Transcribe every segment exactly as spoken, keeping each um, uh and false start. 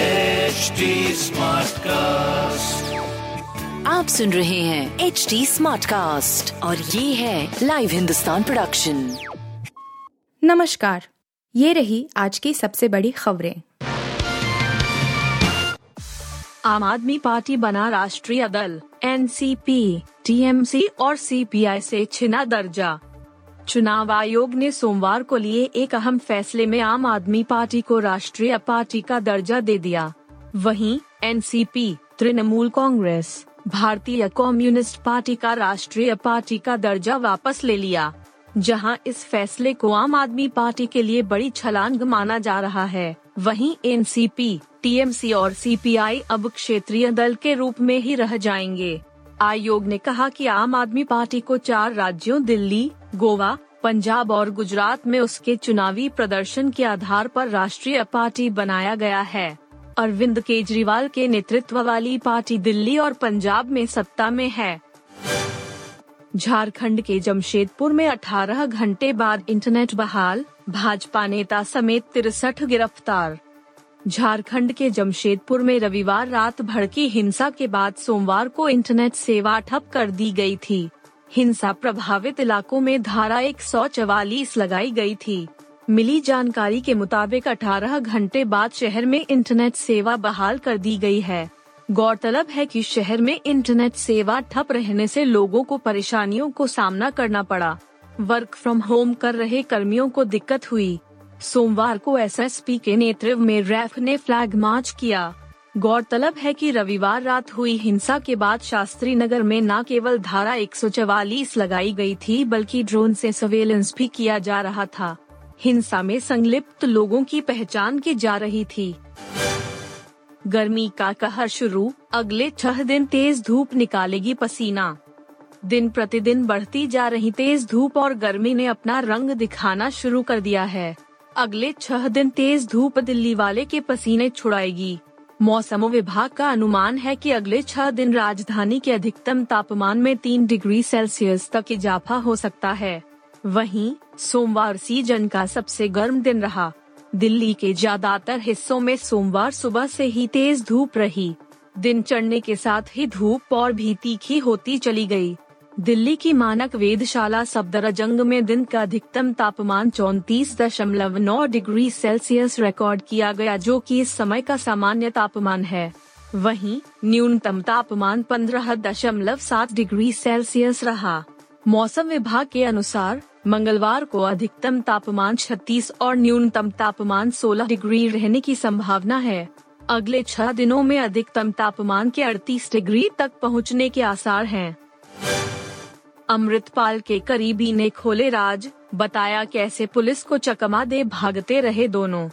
H D smart cast, आप सुन रहे हैं एच डी स्मार्ट कास्ट और ये है लाइव हिंदुस्तान प्रोडक्शन। नमस्कार, ये रही आज की सबसे बड़ी खबरें। आम आदमी पार्टी बना राष्ट्रीय दल, N C P, T M C और सी पी आई से छिना दर्जा। चुनाव आयोग ने सोमवार को लिए एक अहम फैसले में आम आदमी पार्टी को राष्ट्रीय पार्टी का दर्जा दे दिया। वहीं N C P, Trinamool Congress, Bharatiya Communist party का राष्ट्रीय पार्टी का दर्जा वापस ले लिया। जहां इस फैसले को आम आदमी पार्टी के लिए बड़ी छलांग माना जा रहा है, वहीं N C P, T M C और सी पी आई अब क्षेत्रीय दल के रूप में ही रह जाएंगे। आयोग ने कहा कि आम आदमी पार्टी को चार राज्यों दिल्ली, गोवा, पंजाब और गुजरात में उसके चुनावी प्रदर्शन के आधार पर राष्ट्रीय पार्टी बनाया गया है। अरविंद केजरीवाल के नेतृत्व वाली पार्टी दिल्ली और पंजाब में सत्ता में है। झारखंड के जमशेदपुर में अठारह घंटे बाद इंटरनेट बहाल, भाजपा नेता समेत तिरसठ गिरफ्तार। झारखंड के जमशेदपुर में रविवार रात भड़की हिंसा के बाद सोमवार को इंटरनेट सेवा ठप कर दी गई थी। हिंसा प्रभावित इलाकों में धारा एक सौ चौवालीस लगाई गई थी। मिली जानकारी के मुताबिक अठारह घंटे बाद शहर में इंटरनेट सेवा बहाल कर दी गई है। गौरतलब है कि शहर में इंटरनेट सेवा ठप रहने से लोगों को परेशानियों को सामना करना पड़ा। वर्क फ्रॉम होम कर रहे कर्मियों को दिक्कत हुई। सोमवार को एस एस पी के नेतृत्व में रैफ ने फ्लैग मार्च किया। गौरतलब है कि रविवार रात हुई हिंसा के बाद शास्त्री नगर में न केवल धारा एक सौ चौवालीस लगाई गई थी, बल्कि ड्रोन से सर्वेलेंस भी किया जा रहा था। हिंसा में संलिप्त लोगों की पहचान की जा रही थी। गर्मी का कहर शुरू, अगले छह दिन तेज धूप निकालेगी पसीना। दिन प्रतिदिन बढ़ती जा रही तेज धूप और गर्मी ने अपना रंग दिखाना शुरू कर दिया है। अगले छह दिन तेज धूप दिल्ली वाले के पसीने छुड़ाएगी। मौसम विभाग का अनुमान है कि अगले छह दिन राजधानी के अधिकतम तापमान में तीन डिग्री सेल्सियस तक इजाफा हो सकता है। वहीं सोमवार सीजन का सबसे गर्म दिन रहा। दिल्ली के ज्यादातर हिस्सों में सोमवार सुबह से ही तेज धूप रही। दिन चढ़ने के साथ ही धूप और भी तीखी होती चली गई। दिल्ली की मानक वेधशाला सफदरजंग में दिन का अधिकतम तापमान चौंतीस दशमलव नौ डिग्री सेल्सियस रिकॉर्ड किया गया, जो कि इस समय का सामान्य तापमान है। वहीं न्यूनतम तापमान पंद्रह दशमलव सात डिग्री सेल्सियस रहा। मौसम विभाग के अनुसार मंगलवार को अधिकतम तापमान छत्तीस और न्यूनतम तापमान सोलह डिग्री रहने की संभावना है। अगले छह दिनों में अधिकतम तापमान के अड़तीस डिग्री तक पहुँचने के आसार हैं। अमृतपाल के करीबी ने खोले राज, बताया कैसे पुलिस को चकमा दे भागते रहे दोनों।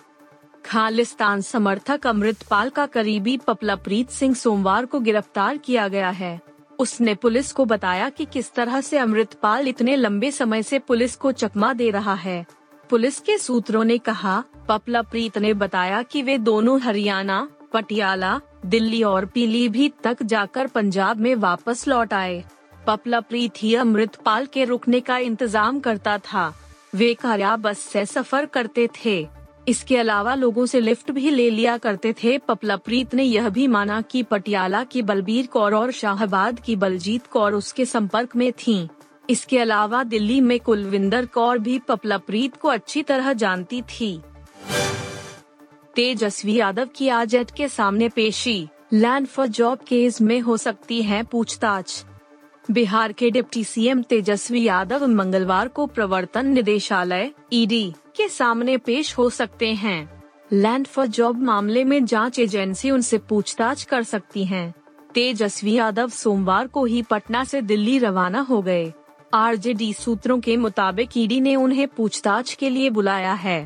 खालिस्तान समर्थक अमृतपाल का करीबी पपला प्रीत सिंह सोमवार को गिरफ्तार किया गया है। उसने पुलिस को बताया कि किस तरह से अमृतपाल इतने लंबे समय से पुलिस को चकमा दे रहा है। पुलिस के सूत्रों ने कहा, पपला प्रीत ने बताया कि वे दोनों हरियाणा, पटियाला, दिल्ली और पीलीभीत तक जाकर पंजाब में वापस लौट आए। पपला प्रीत ही अमृतपाल के रुकने का इंतजाम करता था। वे कार या बस से सफर करते थे। इसके अलावा लोगों से लिफ्ट भी ले लिया करते थे। पपला प्रीत ने यह भी माना कि पटियाला की बलबीर कौर और शाहबाद की बलजीत कौर उसके संपर्क में थीं। इसके अलावा दिल्ली में कुलविंदर कौर भी पपला प्रीत को अच्छी तरह जानती थी। तेजस्वी यादव की आजेट के सामने पेशी, लैंड फॉर जॉब केस में हो सकती है पूछताछ। बिहार के deputy C M Tejashwi Yadav मंगलवार को प्रवर्तन निदेशालय ई डी के सामने पेश हो सकते हैं। लैंड फॉर जॉब मामले में जांच एजेंसी उनसे पूछताछ कर सकती हैं। तेजस्वी यादव सोमवार को ही पटना से दिल्ली रवाना हो गए। आर जे डी सूत्रों के मुताबिक ई डी ने उन्हें पूछताछ के लिए बुलाया है।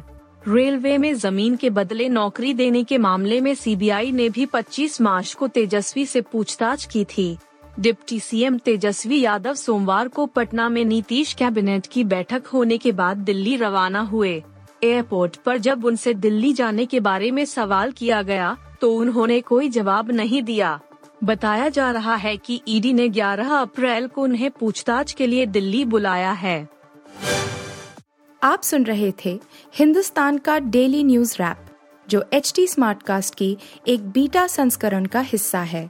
रेलवे में जमीन के बदले नौकरी देने के मामले में सी बी आई ने भी पच्चीस मार्च को तेजस्वी से पूछताछ की थी। Deputy C M Tejashwi Yadav सोमवार को पटना में नीतीश कैबिनेट की बैठक होने के बाद दिल्ली रवाना हुए। एयरपोर्ट पर जब उनसे दिल्ली जाने के बारे में सवाल किया गया तो उन्होंने कोई जवाब नहीं दिया। बताया जा रहा है कि ई डी ने ग्यारह अप्रैल को उन्हें पूछताछ के लिए दिल्ली बुलाया है। आप सुन रहे थे हिंदुस्तान का डेली न्यूज रैप। जो एच डी स्मार्ट कास्ट की एक बीटा संस्करण का हिस्सा है।